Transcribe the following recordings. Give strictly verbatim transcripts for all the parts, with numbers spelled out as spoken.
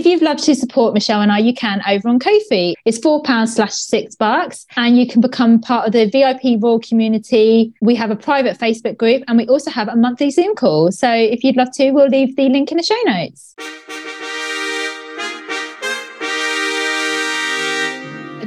If you'd love to support Michelle and I, you can over on Ko-fi. It's four pounds slash six bucks, and you can become part of the V I P Royal community. We have a private Facebook group, and we also have a monthly Zoom call. So if you'd love to, we'll leave the link in the show notes. A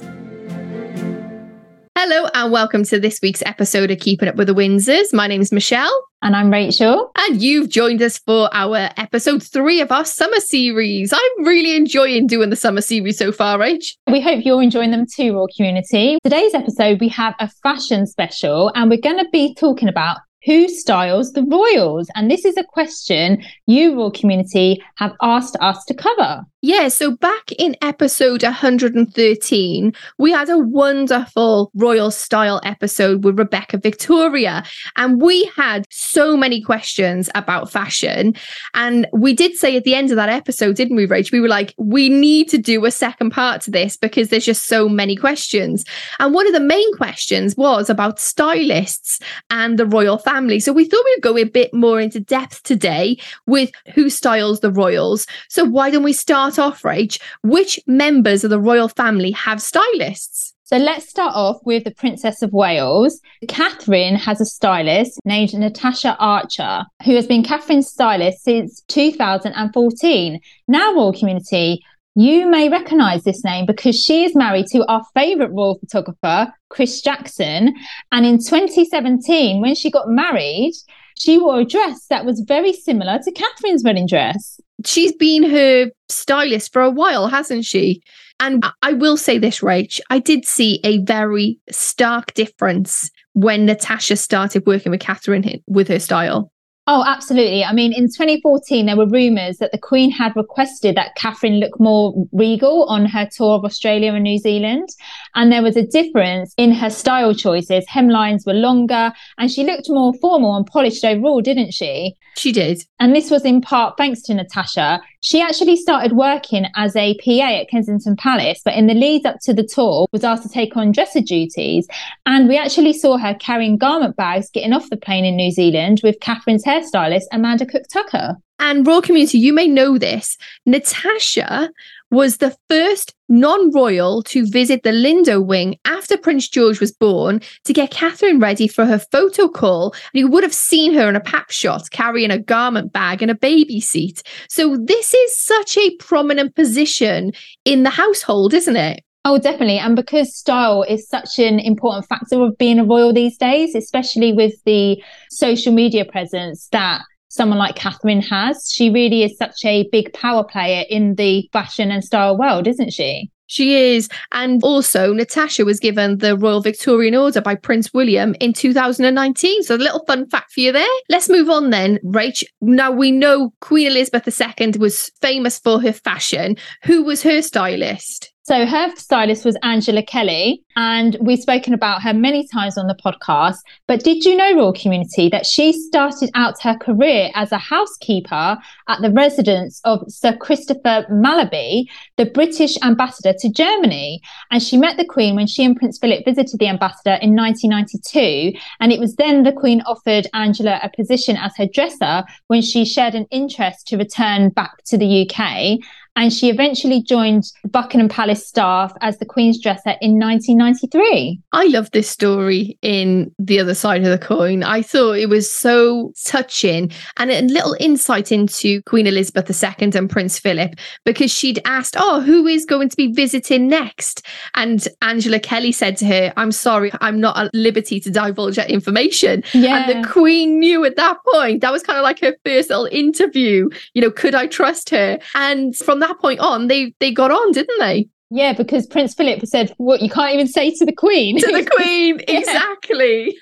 Hello and welcome to this week's episode of Keeping Up With The Windsors. My name is Michelle. And I'm Rachel. And you've joined us for our episode three of our summer series. I'm really enjoying doing the summer series so far, Rach. We hope you're enjoying them too, Royal Community. Today's episode, we have a fashion special, and we're going to be talking about who styles the royals? And this is a question you, Royal Community, have asked us to cover. Yeah, so back in episode one hundred thirteen, we had a wonderful royal style episode with Rebecca Victoria. And we had so many questions about fashion. And we did say at the end of that episode, didn't we, Rach? We were like, we need to do a second part to this because there's just so many questions. And one of the main questions was about stylists and the royal family. Family. So we thought we'd go a bit more into depth today with who styles the royals. So why don't we start off, Rach? Which members of the royal family have stylists? So let's start off with the Princess of Wales. Catherine has a stylist named Natasha Archer, who has been Catherine's stylist since two thousand fourteen. Now, Royal Community, you may recognise this name because she is married to our favourite royal photographer, Chris Jackson. And in twenty seventeen, when she got married, she wore a dress that was very similar to Catherine's wedding dress. She's been her stylist for a while, hasn't she? And I will say this, Rach, I did see a very stark difference when Natasha started working with Catherine with her style. Oh, absolutely. I mean, in twenty fourteen, there were rumours that the Queen had requested that Catherine look more regal on her tour of Australia and New Zealand. And there was a difference in her style choices. Hemlines were longer and she looked more formal and polished overall, didn't she? She did. And this was in part thanks to Natasha. She actually started working as a P A at Kensington Palace, but in the lead up to the tour was asked to take on dresser duties. And we actually saw her carrying garment bags getting off the plane in New Zealand with Catherine's hairstylist, Amanda Cook Tucker. And Royal Community, you may know this, Natasha was the first non-royal to visit the Lindo wing after Prince George was born to get Catherine ready for her photo call. And you would have seen her in a pap shot carrying a garment bag and a baby seat. So this is such a prominent position in the household, isn't it? Oh, definitely. And because style is such an important factor of being a royal these days, especially with the social media presence that someone like Catherine has, she really is such a big power player in the fashion and style world, isn't she? She is. And also, Natasha was given the Royal Victorian Order by Prince William in two thousand nineteen. So a little fun fact for you there. Let's move on then, Rach. Now, we know Queen Elizabeth the Second was famous for her fashion. Who was her stylist? So her stylist was Angela Kelly, and we've spoken about her many times on the podcast. But did you know, Royal Community, that she started out her career as a housekeeper at the residence of Sir Christopher Mallaby, the British ambassador to Germany? And she met the Queen when she and Prince Philip visited the ambassador in nineteen ninety-two. And it was then the Queen offered Angela a position as her dresser when she shared an interest to return back to the U K. And she eventually joined Buckingham Palace staff as the Queen's dresser in nineteen ninety-three. I love this story in The Other Side of the Coin. I thought it was so touching and a little insight into Queen Elizabeth the Second and Prince Philip, because she'd asked, oh, who is going to be visiting next? And Angela Kelly said to her, I'm sorry, I'm not at liberty to divulge that information. Yeah. And the Queen knew at that point. That was kind of like her first little interview. You know, could I trust her? And from that point on, they they got on, didn't they? Yeah, because Prince Philip said, what, you can't even say to the Queen. To the Queen, exactly.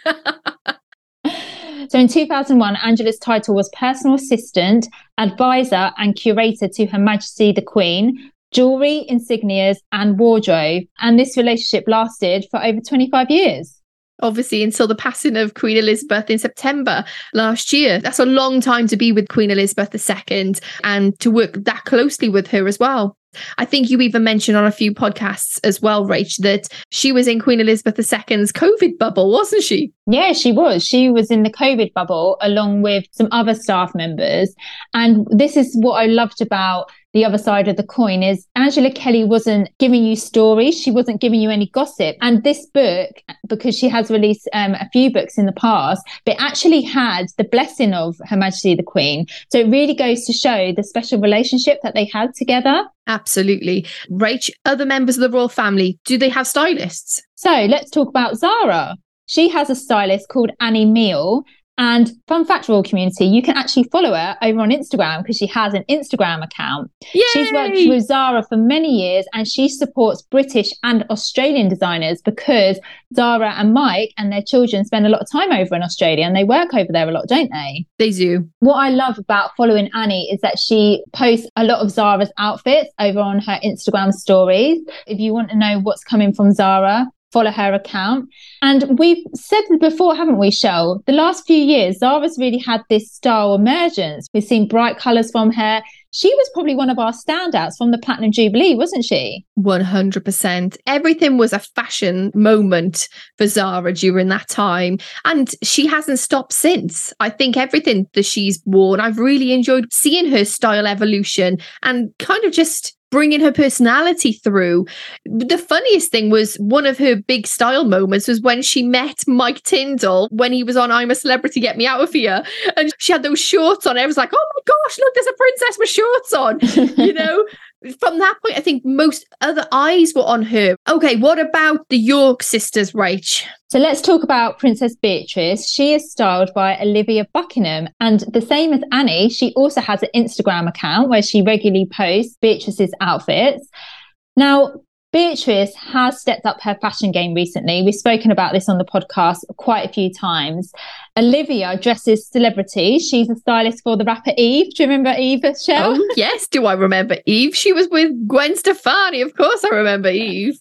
So in two thousand one, Angela's title was personal assistant, advisor and curator to Her Majesty the Queen, jewellery, insignias and wardrobe. And this relationship lasted for over twenty-five years. Obviously, until the passing of Queen Elizabeth in September last year. That's a long time to be with Queen Elizabeth the Second and to work that closely with her as well. I think you even mentioned on a few podcasts as well, Rach, that she was in Queen Elizabeth the Second's COVID bubble, wasn't she? Yeah, she was. She was in the COVID bubble along with some other staff members. And this is what I loved about the other side of the coin is Angela Kelly wasn't giving you stories. She wasn't giving you any gossip. And this book, because she has released um, a few books in the past, but actually had the blessing of Her Majesty the Queen. So it really goes to show the special relationship that they had together. Absolutely. Rach, other members of the royal family, do they have stylists? So let's talk about Zara. She has a stylist called Annie Miel. And fun fact, royal community, you can actually follow her over on Instagram because she has an Instagram account. Yay! She's worked with Zara for many years and she supports British and Australian designers because Zara and Mike and their children spend a lot of time over in Australia and they work over there a lot, don't they? They do. What I love about following Annie is that she posts a lot of Zara's outfits over on her Instagram stories. If you want to know what's coming from Zara, follow her account. And we've said before, haven't we, Shel? The last few years, Zara's really had this style emergence. We've seen bright colours from her. She was probably one of our standouts from the Platinum Jubilee, wasn't she? one hundred percent. Everything was a fashion moment for Zara during that time. And she hasn't stopped since. I think everything that she's worn, I've really enjoyed seeing her style evolution and kind of just bringing her personality through. The funniest thing was one of her big style moments was when she met Mike Tyndall when he was on I'm a Celebrity, Get Me Out of Here. And she had those shorts on. I was like, oh my gosh, look, there's a princess with shorts on, you know? From that point, I think most other eyes were on her. Okay, what about the York sisters, Rach? So let's talk about Princess Beatrice. She is styled by Olivia Buckingham. And the same as Annie, she also has an Instagram account where she regularly posts Beatrice's outfits. Now, Beatrice has stepped up her fashion game recently. We've spoken about this on the podcast quite a few times. Olivia dresses celebrities. She's a stylist for the rapper Eve. Do you remember Eve, Shel? Oh, yes. Do I remember Eve? She was with Gwen Stefani. Of course I remember Eve.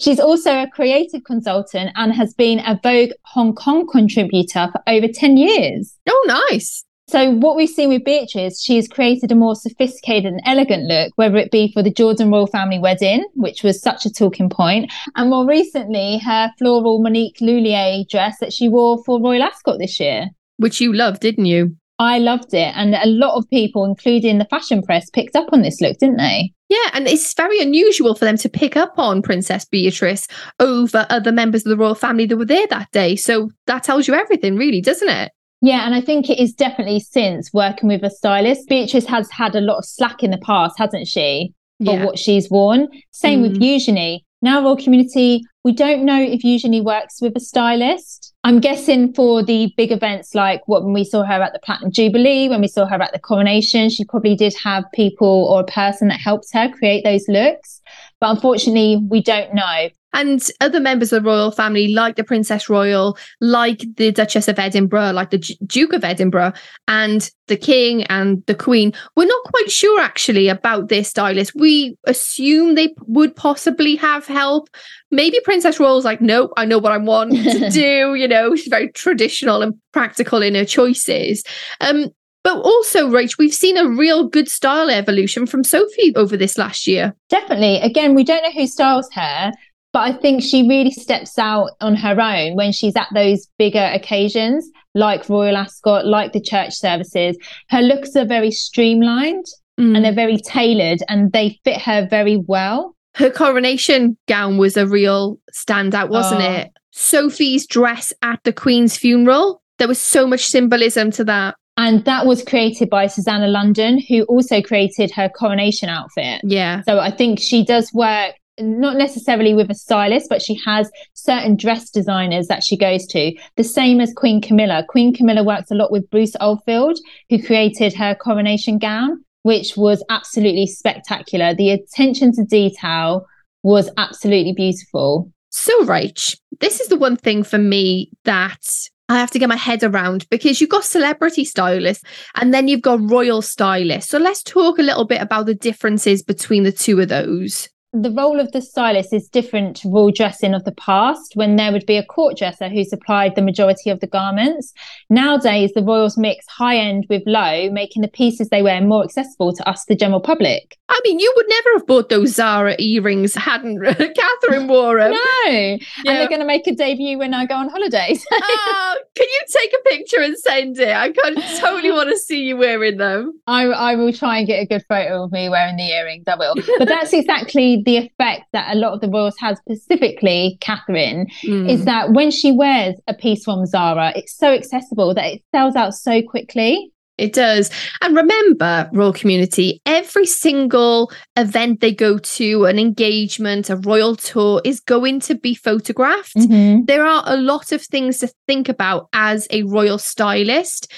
She's also a creative consultant and has been a Vogue Hong Kong contributor for over ten years. Oh, nice. So what we've seen with Beatrice, she's created a more sophisticated and elegant look, whether it be for the Jordan Royal Family wedding, which was such a talking point, and more recently, her floral Monique Lhuillier dress that she wore for Royal Ascot this year. Which you loved, didn't you? I loved it. And a lot of people, including the fashion press, picked up on this look, didn't they? Yeah, and it's very unusual for them to pick up on Princess Beatrice over other members of the royal family that were there that day. So that tells you everything, really, doesn't it? Yeah, and I think it is definitely since working with a stylist. Beatrice has had a lot of slack in the past, hasn't she? For yeah. what she's worn. Same mm. with Eugenie. Now, royal community, we don't know if Eugenie works with a stylist. I'm guessing for the big events like what when we saw her at the Platinum Jubilee, when we saw her at the coronation, she probably did have people or a person that helped her create those looks. But unfortunately, we don't know. And other members of the royal family, like the Princess Royal, like the Duchess of Edinburgh, like the G- Duke of Edinburgh, and the King and the Queen, we're not quite sure actually about their stylist. We assume they would possibly have help. Maybe Princess Royal's like, nope, I know what I want to do. You know, she's very traditional and practical in her choices. Um, But also, Rach, we've seen a real good style evolution from Sophie over this last year. Definitely. Again, we don't know who styles her. But I think she really steps out on her own when she's at those bigger occasions, like Royal Ascot, like the church services. Her looks are very streamlined mm. and they're very tailored and they fit her very well. Her coronation gown was a real standout, wasn't oh. it? Sophie's dress at the Queen's funeral. There was so much symbolism to that. And that was created by Susanna London, who also created her coronation outfit. Yeah. So I think she does work not necessarily with a stylist, but she has certain dress designers that she goes to. The same as Queen Camilla. Queen Camilla works a lot with Bruce Oldfield, who created her coronation gown, which was absolutely spectacular. The attention to detail was absolutely beautiful. So, Rach, this is the one thing for me that I have to get my head around, because you've got celebrity stylists and then you've got royal stylists. So let's talk a little bit about the differences between the two of those. The role of the stylist is different to royal dressing of the past, when there would be a court dresser who supplied the majority of the garments. Nowadays, the royals mix high end with low, making the pieces they wear more accessible to us, the general public. I mean, you would never have bought those Zara earrings hadn't Catherine wore them. No, yeah. And they're going to make a debut when I go on holidays. So. Oh, can you take a picture and send it? I kind of totally want to see you wearing them. I, I will try and get a good photo of me wearing the earrings. I will. But that's exactly the effect that a lot of the royals have, specifically Catherine, mm. is that when she wears a piece from Zara, it's so accessible that it sells out so quickly. It does. And remember, royal community, every single event they go to, an engagement, a royal tour, is going to be photographed. Mm-hmm. There are a lot of things to think about as a royal stylist.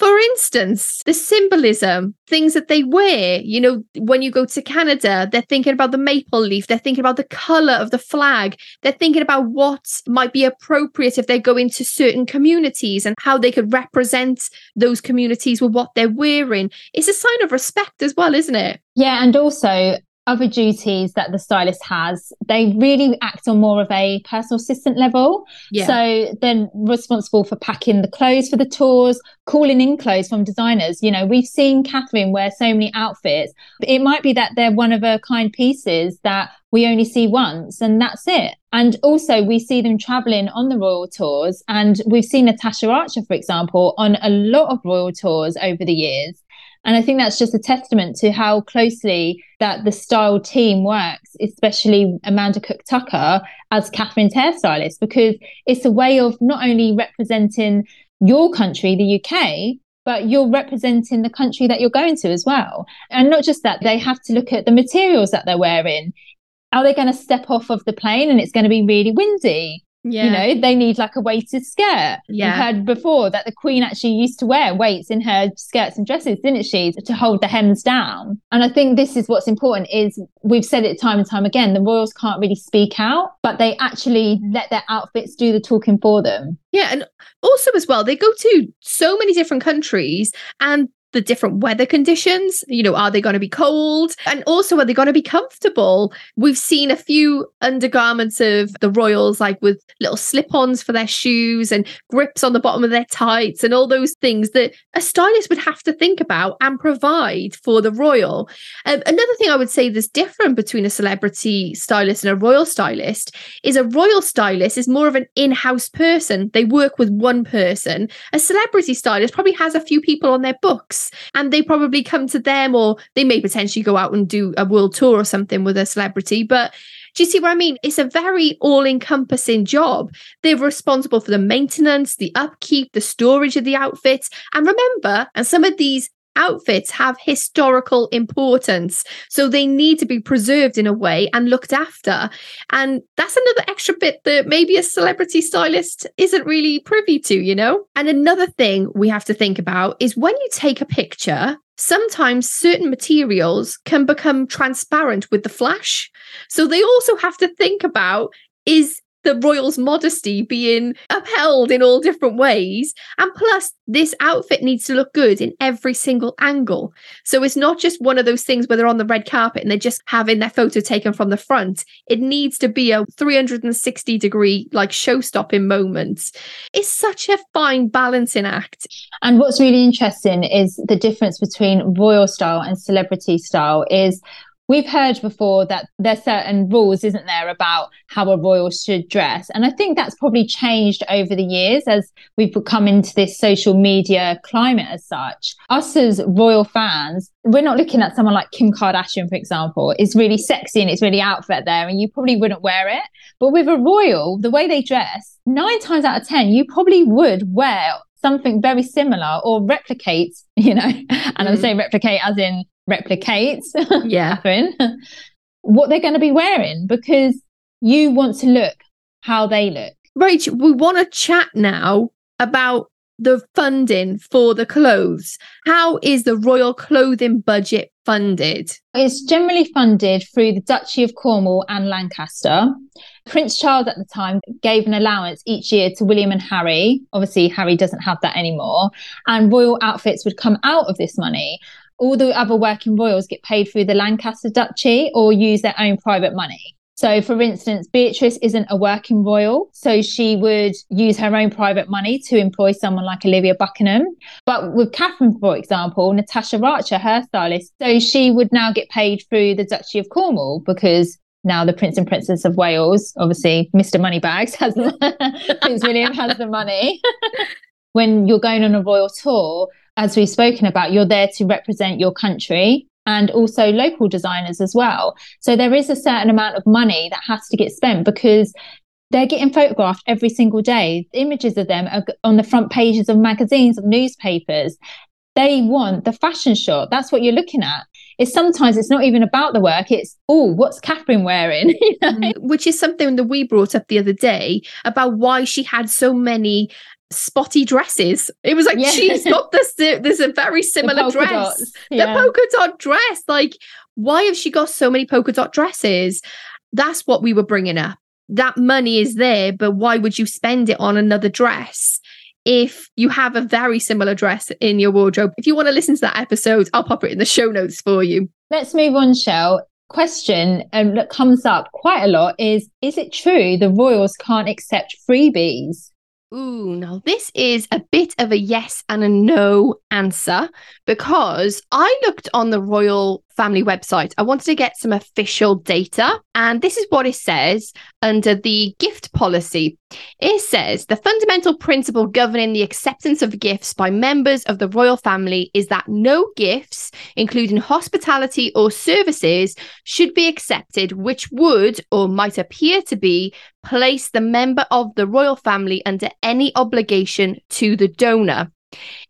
For instance, the symbolism, things that they wear, you know, when you go to Canada, they're thinking about the maple leaf, they're thinking about the colour of the flag, they're thinking about what might be appropriate if they go into certain communities and how they could represent those communities with what they're wearing. It's a sign of respect as well, isn't it? Yeah, and also other duties that the stylist has, they really act on more of a personal assistant level. Yeah. So they're responsible for packing the clothes for the tours, calling in clothes from designers. You know, we've seen Catherine wear so many outfits. It might be that they're one of her kind pieces that we only see once, and that's it. And also we see them travelling on the royal tours. And we've seen Natasha Archer, for example, on a lot of royal tours over the years. And I think that's just a testament to how closely that the style team works, especially Amanda Cook Tucker as Catherine's hairstylist, because it's a way of not only representing your country, the U K, but you're representing the country that you're going to as well. And not just that, they have to look at the materials that they're wearing. Are they going to step off of the plane and it's going to be really windy? Yeah. You know, they need like a weighted skirt. Yeah. We've heard before that the Queen actually used to wear weights in her skirts and dresses, didn't she, to hold the hems down. And I think this is what's important, is we've said it time and time again, the royals can't really speak out, but they actually let their outfits do the talking for them. Yeah. And also as well, they go to so many different countries and the different weather conditions, you know, are they going to be cold? And also, are they going to be comfortable? We've seen a few undergarments of the royals, like with little slip-ons for their shoes and grips on the bottom of their tights and all those things that a stylist would have to think about and provide for the royal. Um, another thing I would say that's different between a celebrity stylist and a royal stylist is a royal stylist is more of an in-house person. They work with one person. A celebrity stylist probably has a few people on their books. And they probably come to them, or they may potentially go out and do a world tour or something with a celebrity. But do you see what I mean? It's a very all-encompassing job. They're responsible for the maintenance, the upkeep, the storage of the outfits. And remember, and some of these outfits have historical importance, so they need to be preserved in a way and looked after. And that's another extra bit that maybe a celebrity stylist isn't really privy to, you know? And another thing we have to think about is when you take a picture, sometimes certain materials can become transparent with the flash. So they also have to think about, is the royal's modesty being upheld in all different ways? And plus, this outfit needs to look good in every single angle. So it's not just one of those things where they're on the red carpet and they're just having their photo taken from the front. It needs to be a three hundred sixty degree like show-stopping moment. It's such a fine balancing act. And what's really interesting is the difference between royal style and celebrity style is, we've heard before that there's certain rules, isn't there, about how a royal should dress. And I think that's probably changed over the years as we've come into this social media climate as such. Us as royal fans, we're not looking at someone like Kim Kardashian, for example. It's really sexy and it's really out there and you probably wouldn't wear it. But with a royal, the way they dress, nine times out of ten, you probably would wear something very similar or replicate, you know, and mm. I'm saying replicate as in replicate, yeah, Catherine, what they're going to be wearing, because you want to look how they look. Rach, we want to chat now about the funding for the clothes. How is the royal clothing budget funded? It's generally funded through the Duchy of Cornwall and Lancaster. Prince Charles at the time gave an allowance each year to William and Harry. Obviously, Harry doesn't have that anymore. And royal outfits would come out of this money. All the other working royals get paid through the Lancaster Duchy or use their own private money. So, for instance, Beatrice isn't a working royal, so she would use her own private money to employ someone like Olivia Buckingham. But with Catherine, for example, Natasha Archer, her stylist, so she would now get paid through the Duchy of Cornwall because now the Prince and Princess of Wales, obviously Mister Moneybags, has the, Prince William has the money. When you're going on a royal tour, as we've spoken about, you're there to represent your country. And also local designers as well. So there is a certain amount of money that has to get spent because they're getting photographed every single day. Images of them are on the front pages of magazines, of newspapers. They want the fashion shot. That's what you're looking at. It's sometimes it's not even about the work. It's, oh, what's Catherine wearing? You know? Which is something that we brought up the other day about why she had so many spotty dresses. It was like, yeah. She's got this there's a very similar dress dots. the yeah. polka dot dress. Like, why have she got so many polka dot dresses? That's what we were bringing up. That money is there, but why would you spend it on another dress if you have a very similar dress in your wardrobe? If you want to listen to that episode, I'll pop it in the show notes for you. Let's move on, Shell. Question um, that comes up quite a lot is is it true the royals can't accept freebies? Ooh, now this is a bit of a yes and a no answer, because I looked on the Royal Family website. I wanted to get some official data, and this is what it says under the gift policy. It says, the fundamental principle governing the acceptance of gifts by members of the Royal Family is that no gifts, including hospitality or services, should be accepted, which would or might appear to be place the member of the royal family under any obligation to the donor.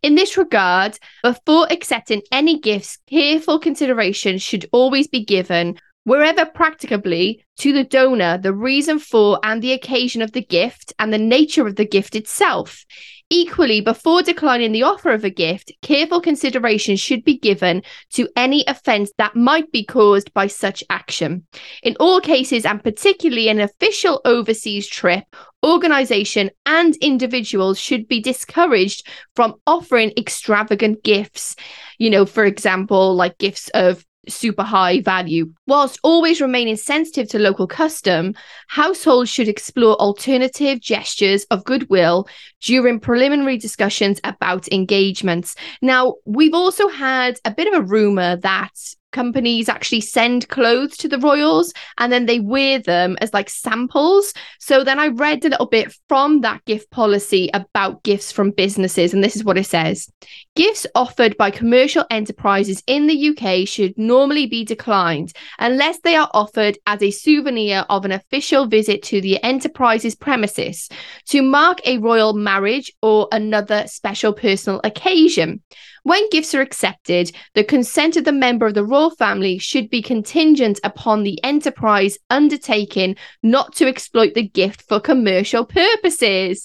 In this regard, before accepting any gifts, careful consideration should always be given, wherever practicably, to the donor, the reason for and the occasion of the gift and the nature of the gift itself. Equally, before declining the offer of a gift, careful consideration should be given to any offence that might be caused by such action. In all cases, and particularly an official overseas trip, organisation and individuals should be discouraged from offering extravagant gifts. You know, for example, like gifts of super high value. Whilst always remaining sensitive to local custom, households should explore alternative gestures of goodwill during preliminary discussions about engagements. Now, we've also had a bit of a rumour that companies actually send clothes to the royals and then they wear them as like samples. So then I read a little bit from that gift policy about gifts from businesses, and this is what it says. Gifts offered by commercial enterprises in the U K should normally be declined unless they are offered as a souvenir of an official visit to the enterprise's premises, to mark a royal marriage or another special personal occasion. When gifts are accepted, the consent of the member of the royal family should be contingent upon the enterprise undertaking not to exploit the gift for commercial purposes.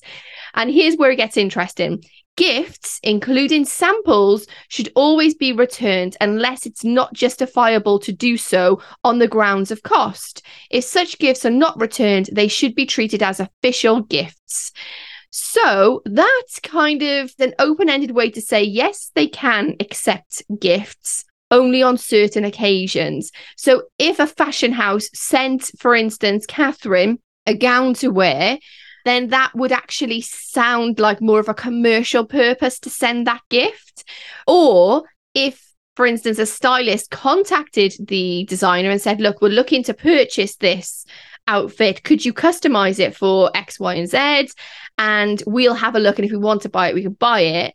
And here's where it gets interesting. Gifts, including samples, should always be returned unless it's not justifiable to do so on the grounds of cost. If such gifts are not returned, they should be treated as official gifts. So that's kind of an open-ended way to say, yes, they can accept gifts only on certain occasions. So if a fashion house sent, for instance, Catherine a gown to wear, then that would actually sound like more of a commercial purpose to send that gift. Or if, for instance, a stylist contacted the designer and said, look, we're looking to purchase this outfit. Could you customize it for X, Y, and Z? And we'll have a look. And if we want to buy it, we can buy it.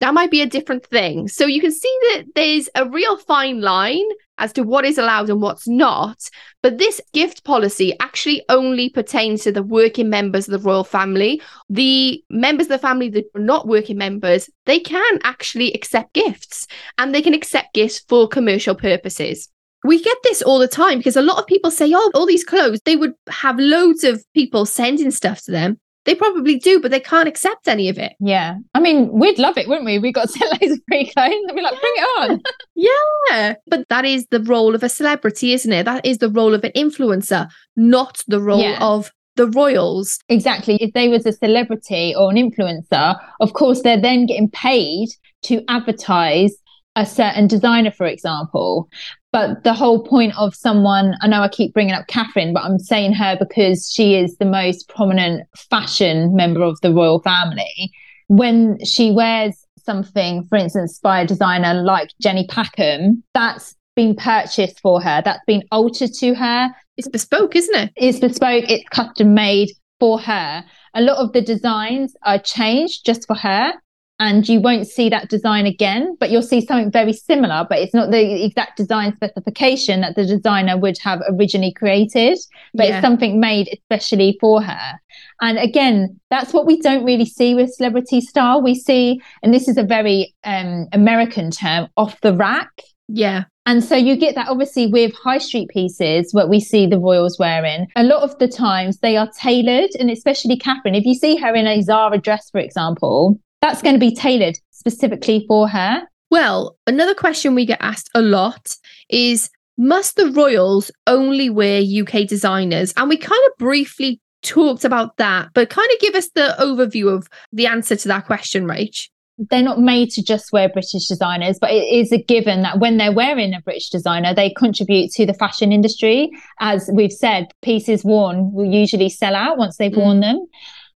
That might be a different thing. So you can see that there's a real fine line as to what is allowed and what's not. But this gift policy actually only pertains to the working members of the royal family. The members of the family that are not working members, they can actually accept gifts, and they can accept gifts for commercial purposes. We get this all the time because a lot of people say, oh, all these clothes, they would have loads of people sending stuff to them. They probably do, but they can't accept any of it. Yeah. I mean, we'd love it, wouldn't we? We got sent loads of free clothes. I'd be like, bring it on. Yeah. But that is the role of a celebrity, isn't it? That is the role of an influencer, not the role yeah. of the royals. Exactly. If they was a celebrity or an influencer, of course, they're then getting paid to advertise a certain designer, for example. But the whole point of someone, I know I keep bringing up Catherine, but I'm saying her because she is the most prominent fashion member of the royal family. When she wears something, for instance, by a designer like Jenny Packham, that's been purchased for her. That's been altered to her. It's bespoke, isn't it? It's bespoke. It's custom made for her. A lot of the designs are changed just for her. And you won't see that design again, but you'll see something very similar, but it's not the exact design specification that the designer would have originally created, but yeah. it's something made especially for her. And again, that's what we don't really see with celebrity style. We see, and this is a very um, American term, off the rack. Yeah. And so you get that obviously with high street pieces, what we see the royals wearing. A lot of the times they are tailored, and especially Catherine, if you see her in a Zara dress, for example, that's going to be tailored specifically for her. Well, another question we get asked a lot is, must the royals only wear U K designers? And we kind of briefly talked about that, but kind of give us the overview of the answer to that question, Rach. They're not made to just wear British designers, but it is a given that when they're wearing a British designer, they contribute to the fashion industry. As we've said, pieces worn will usually sell out once they've mm. worn them.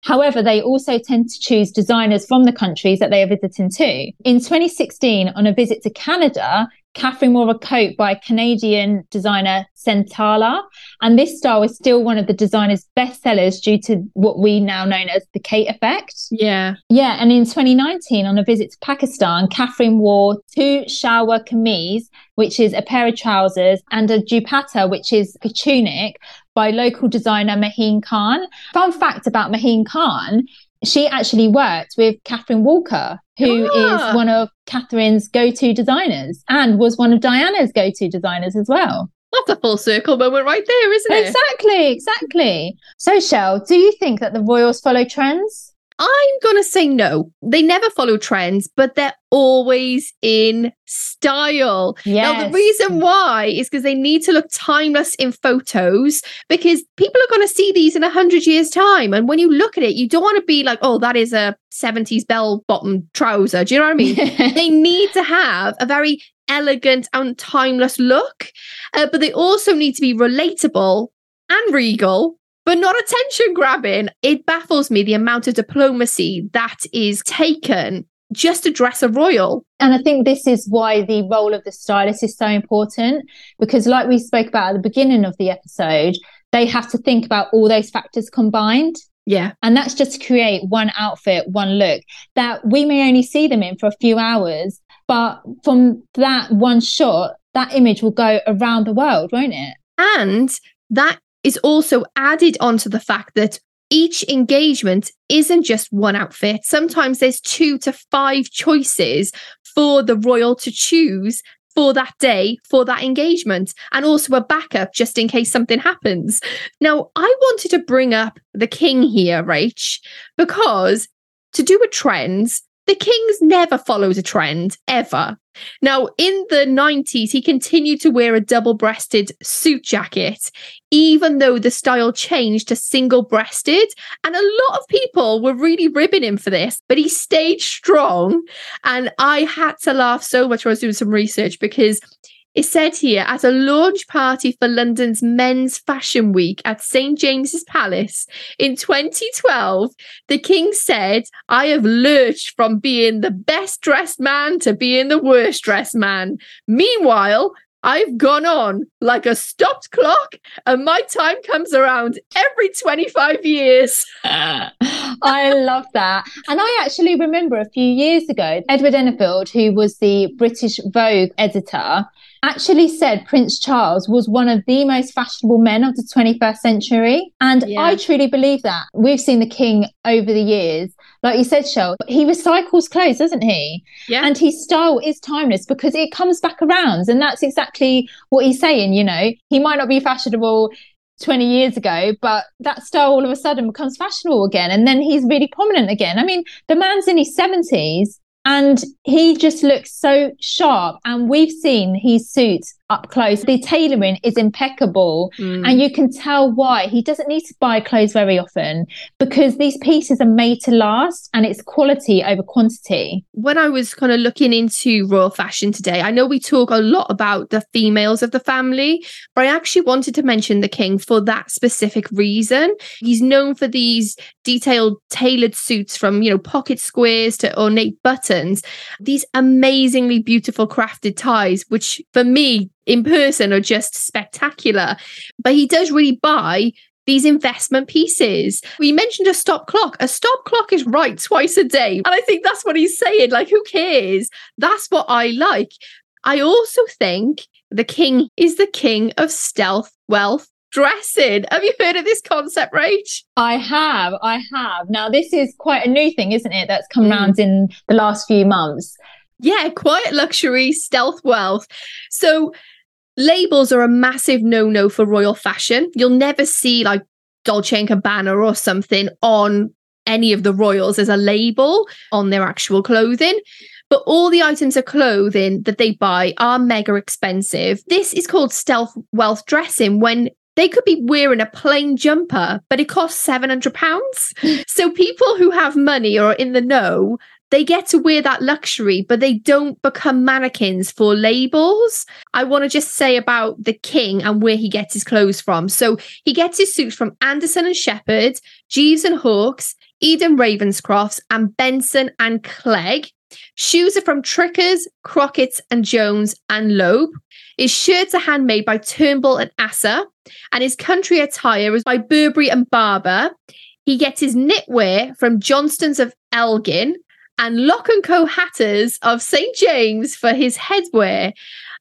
However, they also tend to choose designers from the countries that they are visiting to. In twenty sixteen, on a visit to Canada, Catherine wore a coat by Canadian designer Sentala, and this style is still one of the designer's best sellers due to what we now know as the Kate effect. Yeah. Yeah, and in twenty nineteen, on a visit to Pakistan, Catherine wore two shalwar kameez, which is a pair of trousers, and a dupatta, which is a tunic, by local designer Maheen Khan. Fun fact about Maheen Khan, she actually worked with Catherine Walker, who ah. is one of Catherine's go-to designers and was one of Diana's go-to designers as well. That's a full circle moment right there, isn't it? Exactly, exactly. So, Shel, do you think that the royals follow trends? I'm going to say no. They never follow trends, but they're always in style. Yes. Now, the reason why is because they need to look timeless in photos, because people are going to see these in one hundred years' time. And when you look at it, you don't want to be like, oh, that is a seventies bell-bottom trouser. Do you know what I mean? They need to have a very elegant and timeless look, uh, but they also need to be relatable and regal, but not attention grabbing. It baffles me the amount of diplomacy that is taken just to dress a royal. And I think this is why the role of the stylist is so important, because like we spoke about at the beginning of the episode, they have to think about all those factors combined. Yeah. And that's just to create one outfit, one look that we may only see them in for a few hours, but from that one shot, that image will go around the world, won't it? And that is also added onto the fact that each engagement isn't just one outfit. Sometimes there's two to five choices for the royal to choose for that day, for that engagement, and also a backup just in case something happens. Now, I wanted to bring up the king here, Rach, because to do with trends, the king's never follows a trend, ever. Now, in the nineties, he continued to wear a double-breasted suit jacket, even though the style changed to single-breasted. And a lot of people were really ribbing him for this, but he stayed strong. And I had to laugh so much when I was doing some research, because it said here, at a launch party for London's Men's Fashion Week at Saint James's Palace in twenty twelve, the king said, "I have lurched from being the best dressed man to being the worst dressed man. Meanwhile, I've gone on like a stopped clock, and my time comes around every twenty-five years. I love that. And I actually remember a few years ago, Edward Enfield, who was the British Vogue editor, actually said Prince Charles was one of the most fashionable men of the twenty-first century. And yeah. I truly believe that. We've seen the king over the years. Like you said, Shel, he recycles clothes, doesn't he? Yeah. And his style is timeless because it comes back around. And that's exactly what he's saying, you know. He might not be fashionable twenty years ago, but that style all of a sudden becomes fashionable again. And then he's really prominent again. I mean, the man's in his seventies and he just looks so sharp. And we've seen his suits up close. The tailoring is impeccable. Mm. And you can tell why he doesn't need to buy clothes very often, because these pieces are made to last and it's quality over quantity. When I was kind of looking into royal fashion today, I know we talk a lot about the females of the family, but I actually wanted to mention the King for that specific reason. He's known for these detailed tailored suits, from, you know, pocket squares to ornate buttons, these amazingly beautiful crafted ties, which for me in person are just spectacular. But he does really buy these investment pieces. We mentioned a stop clock. A stop clock is right twice a day. And I think that's what he's saying. Like, who cares? That's what I like. I also think the King is the king of stealth wealth dressing. Have you heard of this concept, Rach? I have. I have. Now, this is quite a new thing, isn't it? That's come mm. around in the last few months. Yeah, quiet luxury, stealth wealth. So labels are a massive no-no for royal fashion. You'll never see like Dolce and Gabbana or something on any of the royals as a label on their actual clothing. But all the items of clothing that they buy are mega expensive. This is called stealth wealth dressing, when they could be wearing a plain jumper, but it costs seven hundred pounds. So people who have money or are in the know, they get to wear that luxury, but they don't become mannequins for labels. I want to just say about the King and where he gets his clothes from. So he gets his suits from Anderson and Shepherd, Jeeves and Hawks, Eden Ravenscroft's, and Benson and Clegg. Shoes are from Trickers, Crockett's and Jones and Loeb. His shirts are handmade by Turnbull and Asser. And his country attire is by Burberry and Barber. He gets his knitwear from Johnston's of Elgin, and Lock and Co hatters of Saint James for his headwear.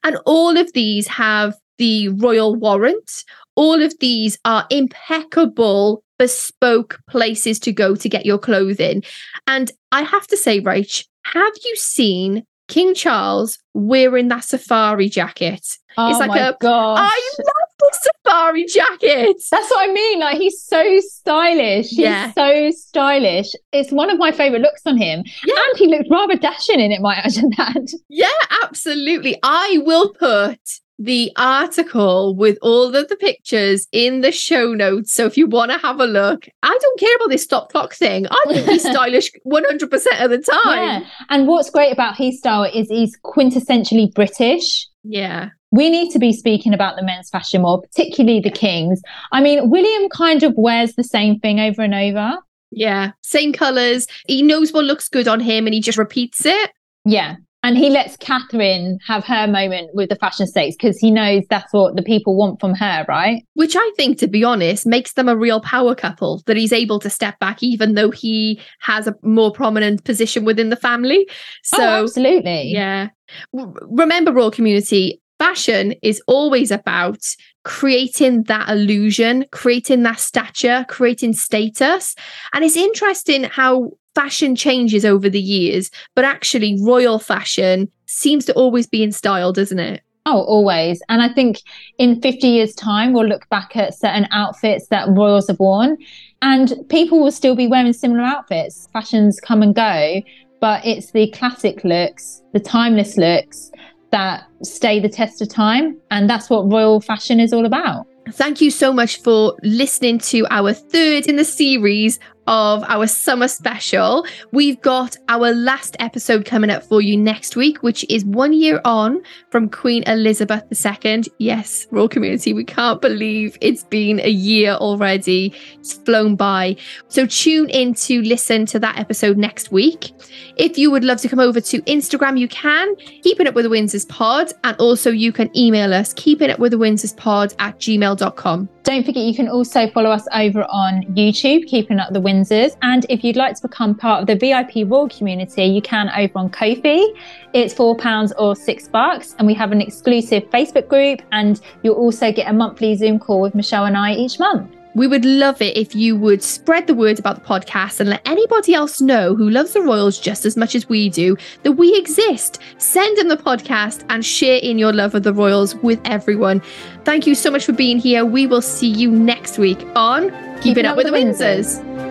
And all of these have the royal warrant. All of these are impeccable, bespoke places to go to get your clothing. And I have to say, Rach, have you seen King Charles wearing that safari jacket? Oh, it's like my a, gosh. I love the safari jacket. That's what I mean. Like, he's so stylish. Yeah. He's so stylish. It's one of my favourite looks on him. Yeah. And he looked rather dashing in it, might I add. Yeah, absolutely. I will put the article with all of the pictures in the show notes. So if you want to have a look, I don't care about this stop clock thing. I think he's stylish one hundred percent of the time. Yeah. And what's great about his style is he's quintessentially British. Yeah. We need to be speaking about the men's fashion more, particularly the King's. I mean, William kind of wears the same thing over and over. Yeah. Same colours. He knows what looks good on him and he just repeats it. Yeah. And he lets Catherine have her moment with the fashion stakes because he knows that's what the people want from her, right? Which I think, to be honest, makes them a real power couple, that he's able to step back even though he has a more prominent position within the family. So, oh, absolutely. Yeah. Remember, royal community, fashion is always about creating that illusion, creating that stature, creating status. And it's interesting how fashion changes over the years, but actually royal fashion seems to always be in style, doesn't it? Oh, always. And I think in fifty years' time, we'll look back at certain outfits that royals have worn and people will still be wearing similar outfits. Fashions come and go, but it's the classic looks, the timeless looks that stay the test of time. And that's what royal fashion is all about. Thank you so much for listening to our third in the series of our summer special. We've got our last episode coming up for you next week, which is one year on from Queen Elizabeth the Second. Yes, royal community, we can't believe it's been a year already. It's flown by. So tune in to listen to that episode next week. If you would love to come over to Instagram, you can. Keeping Up With The Windsors Pod. And also you can email us, keepingupwiththewindsorspod at gmail dot com. Don't forget, you can also follow us over on YouTube, Keeping Up The Windsors. And if you'd like to become part of the V I P Royal community, you can over on Ko-fi. It's four pounds or six bucks. And we have an exclusive Facebook group. And you'll also get a monthly Zoom call with Michelle and I each month. We would love it if you would spread the word about the podcast and let anybody else know who loves the royals just as much as we do that we exist. Send them the podcast and share in your love of the royals with everyone. Thank you so much for being here. We will see you next week on Keeping Up With The Windsors.